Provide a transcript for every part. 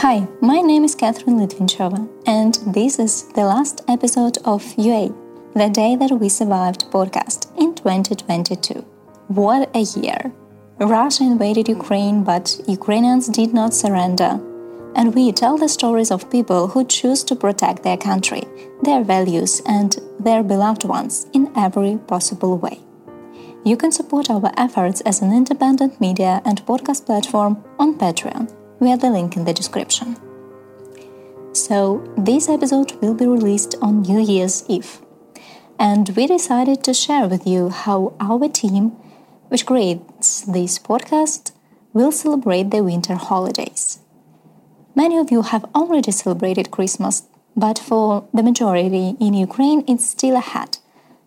Hi, my name is Katherine Litvinchova, and this is the last episode of UA, The Day That We Survived podcast in 2022. What a year! Russia invaded Ukraine, but Ukrainians did not surrender. And we tell the stories of people who choose to protect their country, their values, and their beloved ones in every possible way. You can support our efforts as an independent media and podcast platform on Patreon, via the link in the description. So, this episode will be released on New Year's Eve. And we decided to share with you how our team, which creates this podcast, will celebrate the winter holidays. Many of you have already celebrated Christmas, but for the majority in Ukraine it's still ahead,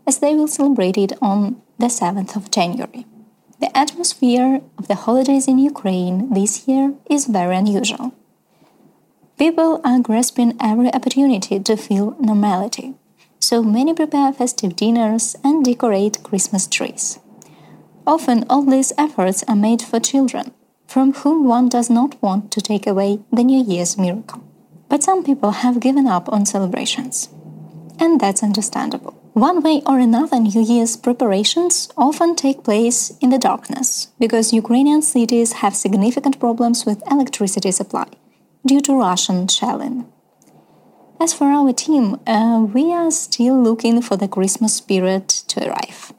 as they will celebrate it on the 7th of January. The atmosphere of the holidays in Ukraine this year is very unusual. People are grasping every opportunity to feel normality, so many prepare festive dinners and decorate Christmas trees. Often all these efforts are made for children, from whom one does not want to take away the New Year's miracle. But some people have given up on celebrations. And that's understandable. One way or another, New Year's preparations often take place in the darkness, because Ukrainian cities have significant problems with electricity supply due to Russian shelling. As for our team, we are still looking for the Christmas spirit to arrive.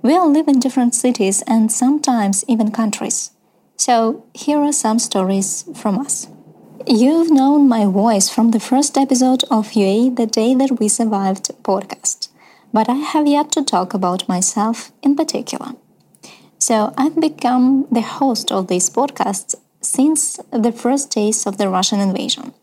We all live in different cities and sometimes even countries. So, here are some stories from us. You've known my voice from the first episode of UA, The Day That We Survived podcast, but I have yet to talk about myself in particular. So, I've become the host of these podcasts since the first days of the Russian invasion.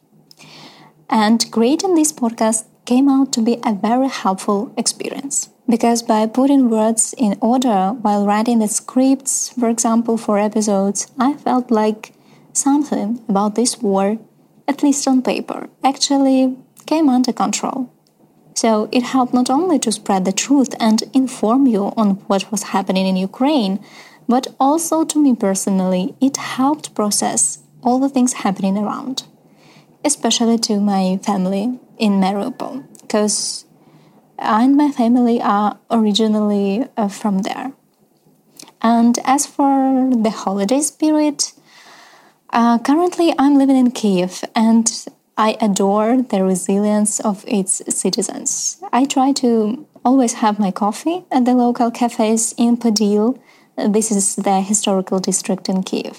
And creating this podcast came out to be a very helpful experience. Because by putting words in order while writing the scripts, for example, for episodes, I felt like something about this war, at least on paper, actually came under control. So it helped not only to spread the truth and inform you on what was happening in Ukraine, but also to me personally, it helped process all the things happening around, especially to my family in Mariupol, because I and my family are originally from there. And as for the holiday spirit, currently I'm living in Kyiv and I adore the resilience of its citizens. I try to always have my coffee at the local cafes in Podil. This is the historical district in Kyiv.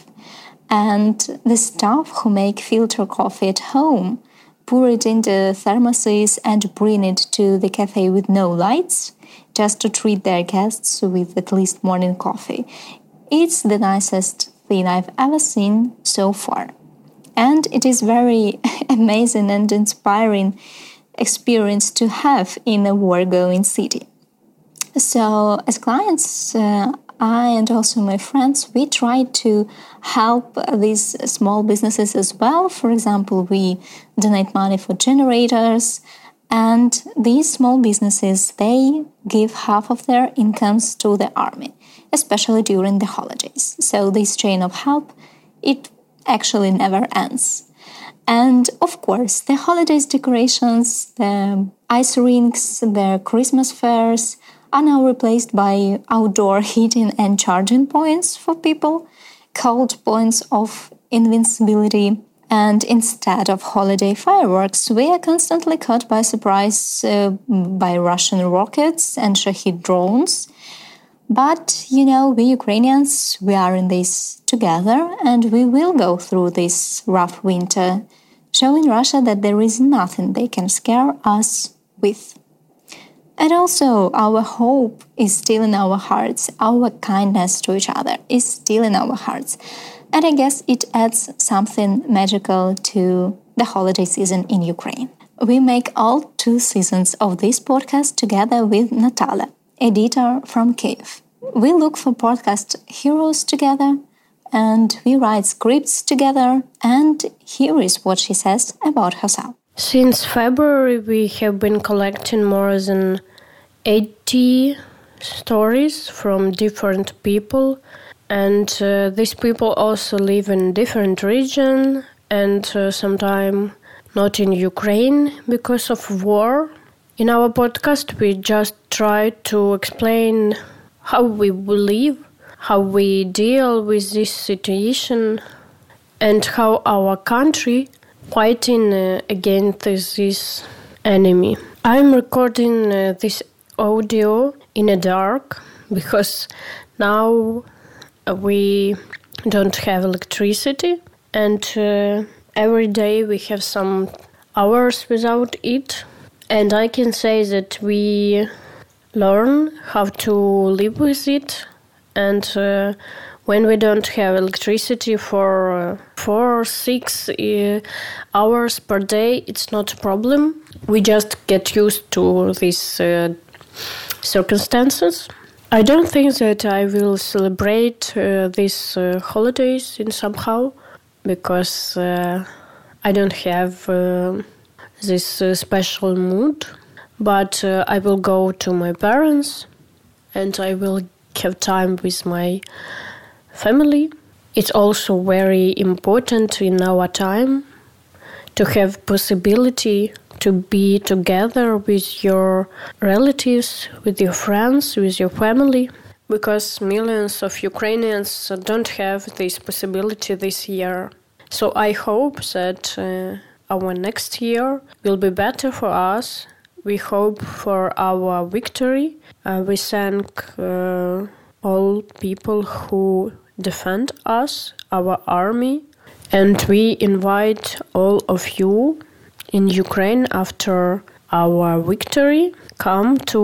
And the staff who make filter coffee at home pour it into thermoses and bring it to the cafe with no lights, just to treat their guests with at least morning coffee. It's the nicest thing I've ever seen so far. And it is very amazing and inspiring experience to have in a war-going city. So, as clients, I and also my friends, we try to help these small businesses as well. For example, we donate money for generators, and these small businesses, they give half of their incomes to the army, especially during the holidays. So this chain of help, it actually never ends. And of course, the holidays decorations, the ice rinks, the Christmas fairs, are now replaced by outdoor heating and charging points for people, called points of invincibility. And instead of holiday fireworks, we are constantly caught by surprise by Russian rockets and Shahid drones. But, you know, we Ukrainians, we are in this together, and we will go through this rough winter, showing Russia that there is nothing they can scare us with. And also, our hope is still in our hearts, our kindness to each other is still in our hearts. And I guess it adds something magical to the holiday season in Ukraine. We make all two seasons of this podcast together with Natalia, editor from Kyiv. We look for podcast heroes together, and we write scripts together, and here is what she says about herself. Since February, we have been collecting more than 80 stories from different people, and these people also live in different regions, and sometimes not in Ukraine because of war. In our podcast, we just try to explain how we live, how we deal with this situation, and how our country fighting against this enemy. I'm recording this audio in the dark because now we don't have electricity and every day we have some hours without it. And I can say that we learn how to live with it. And when we don't have electricity for 4-6 hours per day, it's not a problem. We just get used to these circumstances. I don't think that I will celebrate these holidays in somehow, because I don't have this special mood. But I will go to my parents and I will have time with my family. It's also very important in our time to have possibility to be together with your relatives, with your friends, with your family, because millions of Ukrainians don't have this possibility this year. So I hope that our next year will be better for us. We hope for our victory. We thank all people who defend us, our army. And we invite all of you in Ukraine after our victory. Come to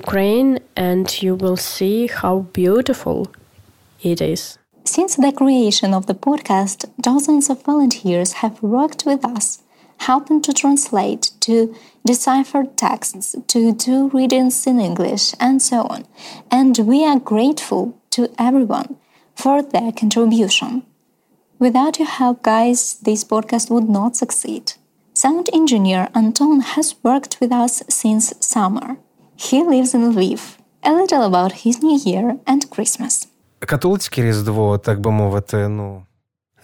Ukraine and you will see how beautiful it is. Since the creation of the podcast, dozens of volunteers have worked with us, helping to translate, to decipher texts, to do readings in English, and so on. And we are grateful to everyone for their contribution. Without your help, guys, this podcast would not succeed. Sound engineer Anton has worked with us since summer. He lives in Lviv. A little about his New Year and Christmas. Католицьке Різдво, так би мовити, ну...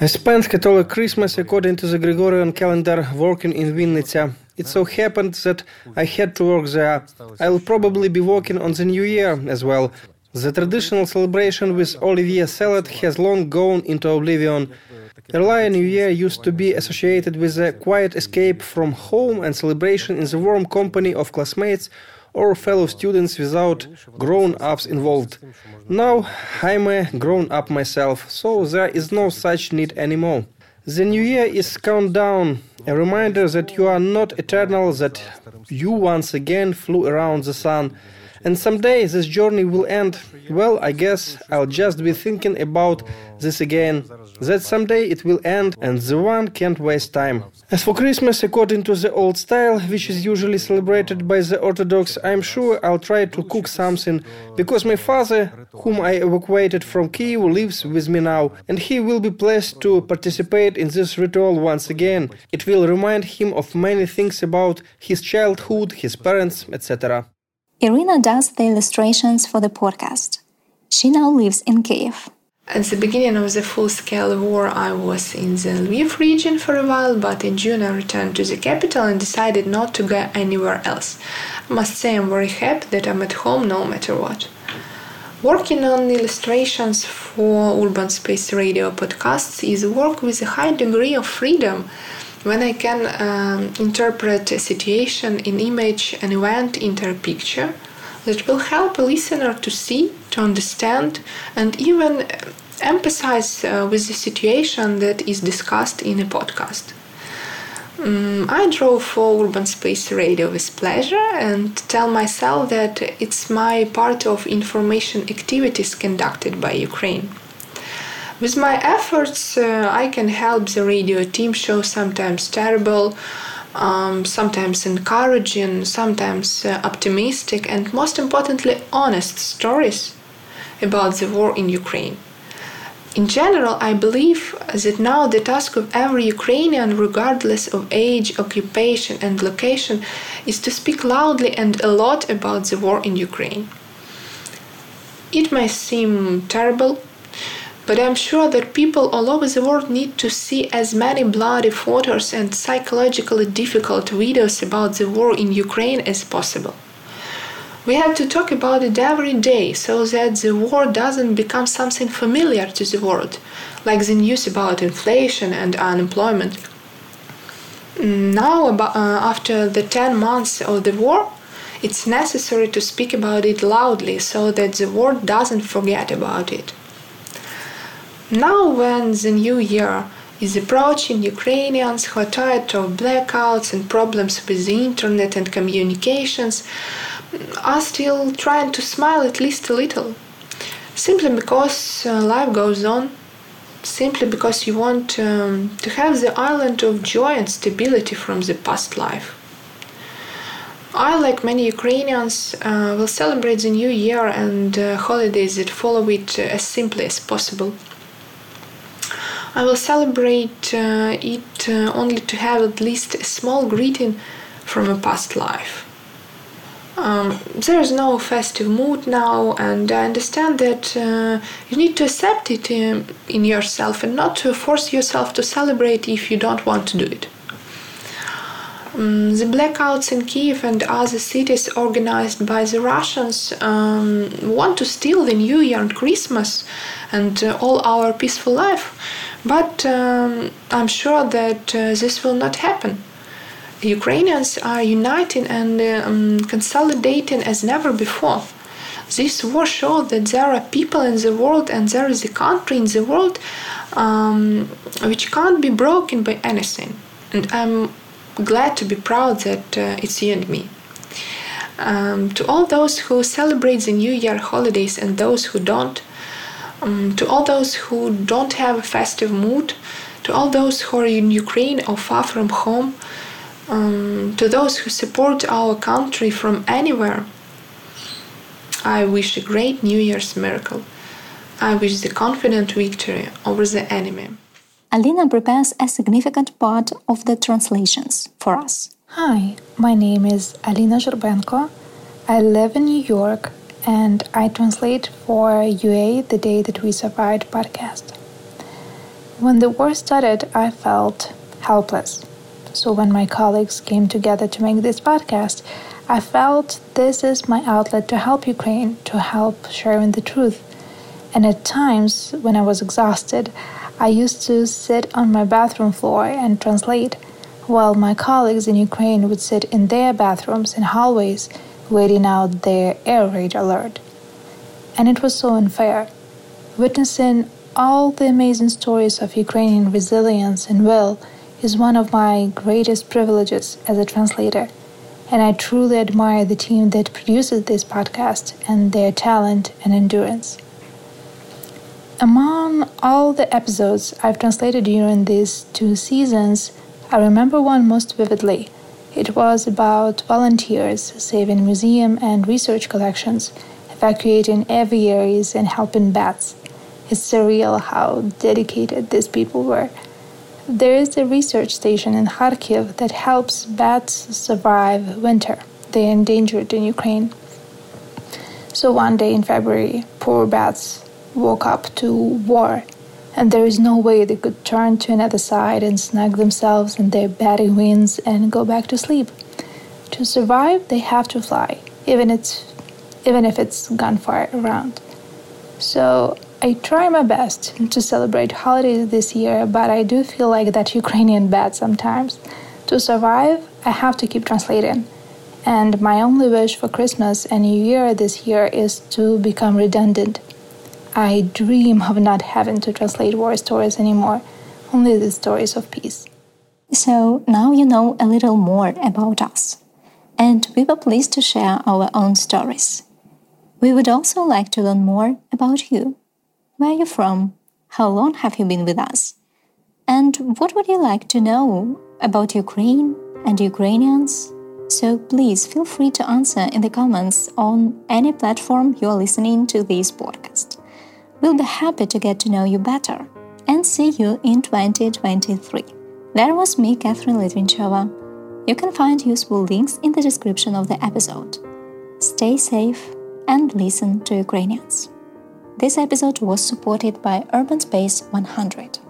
I spent Catholic Christmas according to the Gregorian calendar working in Vinnytsia. It so happened that I had to work there. I'll probably be working on the New Year as well. The traditional celebration with Olivier Salad has long gone into oblivion. Earlier New Year used to be associated with a quiet escape from home and celebration in the warm company of classmates or fellow students without grown-ups involved. Now I'm a grown-up myself, so there is no such need anymore. The New Year is countdown, a reminder that you are not eternal, that you once again flew around the sun. And someday this journey will end. Well, I guess I'll just be thinking about this again, that someday it will end, and the one can't waste time. As for Christmas, according to the old style, which is usually celebrated by the Orthodox, I'm sure I'll try to cook something, because my father, whom I evacuated from Kyiv, lives with me now, and he will be pleased to participate in this ritual once again. It will remind him of many things about his childhood, his parents, etc. Irina does the illustrations for the podcast. She now lives in Kyiv. At the beginning of the full-scale war, I was in the Lviv region for a while, but in June I returned to the capital and decided not to go anywhere else. I must say I'm very happy that I'm at home no matter what. Working on illustrations for Urban Space Radio podcasts is work with a high degree of freedom, when I can interpret a situation, an image, an event into a picture that will help a listener to see, to understand, and even empathize with the situation that is discussed in a podcast. I draw for Urban Space Radio with pleasure and tell myself that it's my part of information activities conducted by Ukraine. With my efforts, I can help the radio team show sometimes terrible, sometimes encouraging, sometimes optimistic, and most importantly, honest stories about the war in Ukraine. In general, I believe that now the task of every Ukrainian, regardless of age, occupation, and location, is to speak loudly and a lot about the war in Ukraine. It may seem terrible, But I'm sure that people all over the world need to see as many bloody photos and psychologically difficult videos about the war in Ukraine as possible. We have to talk about it every day so that the war doesn't become something familiar to the world, like the news about inflation and unemployment. Now, after the 10 months of the war, it's necessary to speak about it loudly so that the world doesn't forget about it. Now, when the new year is approaching, Ukrainians who are tired of blackouts and problems with the internet and communications are still trying to smile at least a little. Simply because life goes on. Simply because you want to have the island of joy and stability from the past life. I, like many Ukrainians, will celebrate the new year and holidays that follow it as simply as possible. I will celebrate it only to have at least a small greeting from a past life. There is no festive mood now, and I understand that you need to accept it in yourself and not to force yourself to celebrate if you don't want to do it. The blackouts in Kyiv and other cities organized by the Russians want to steal the New Year and Christmas and all our peaceful life, but I'm sure that this will not happen. The Ukrainians are uniting and consolidating as never before. This war showed that there are people in the world and there is a country in the world which can't be broken by anything. And I'm glad to be proud that it's you and me. To all those who celebrate the New Year holidays and those who don't, to all those who don't have a festive mood, to all those who are in Ukraine or far from home, to those who support our country from anywhere, I wish a great New Year's miracle. I wish the confident victory over the enemy. Alina prepares a significant part of the translations for us. Hi, my name is Alina Zhurbenko. I live in New York and I translate for UA, The Day That We Survived podcast. When the war started, I felt helpless. So when my colleagues came together to make this podcast, I felt this is my outlet to help Ukraine, to help sharing the truth. And at times, when I was exhausted, I used to sit on my bathroom floor and translate, while my colleagues in Ukraine would sit in their bathrooms and hallways, waiting out their air raid alert. And it was so unfair. Witnessing all the amazing stories of Ukrainian resilience and will is one of my greatest privileges as a translator, and I truly admire the team that produces this podcast and their talent and endurance. Among all the episodes I've translated during these two seasons, I remember one most vividly. It was about volunteers saving museum and research collections, evacuating aviaries and helping bats. It's surreal how dedicated these people were. There is a research station in Kharkiv that helps bats survive winter. They are endangered in Ukraine. So one day in February, poor bats woke up to war, and there is no way they could turn to another side and snug themselves in their batty wings and go back to sleep. To survive, they have to fly, even if it's gunfire around. So I try my best to celebrate holidays this year, but I do feel like that Ukrainian bat sometimes. To survive, I have to keep translating. And my only wish for Christmas and New Year this year is to become redundant. I dream of not having to translate war stories anymore, only the stories of peace. So now you know a little more about us. And we were pleased to share our own stories. We would also like to learn more about you. Where are you from? How long have you been with us? And what would you like to know about Ukraine and Ukrainians? So please feel free to answer in the comments on any platform you are listening to this podcast. We'll be happy to get to know you better and see you in 2023. That was me, Katherine Litvinchova. You can find useful links in the description of the episode. Stay safe and listen to Ukrainians. This episode was supported by Urban Space 100.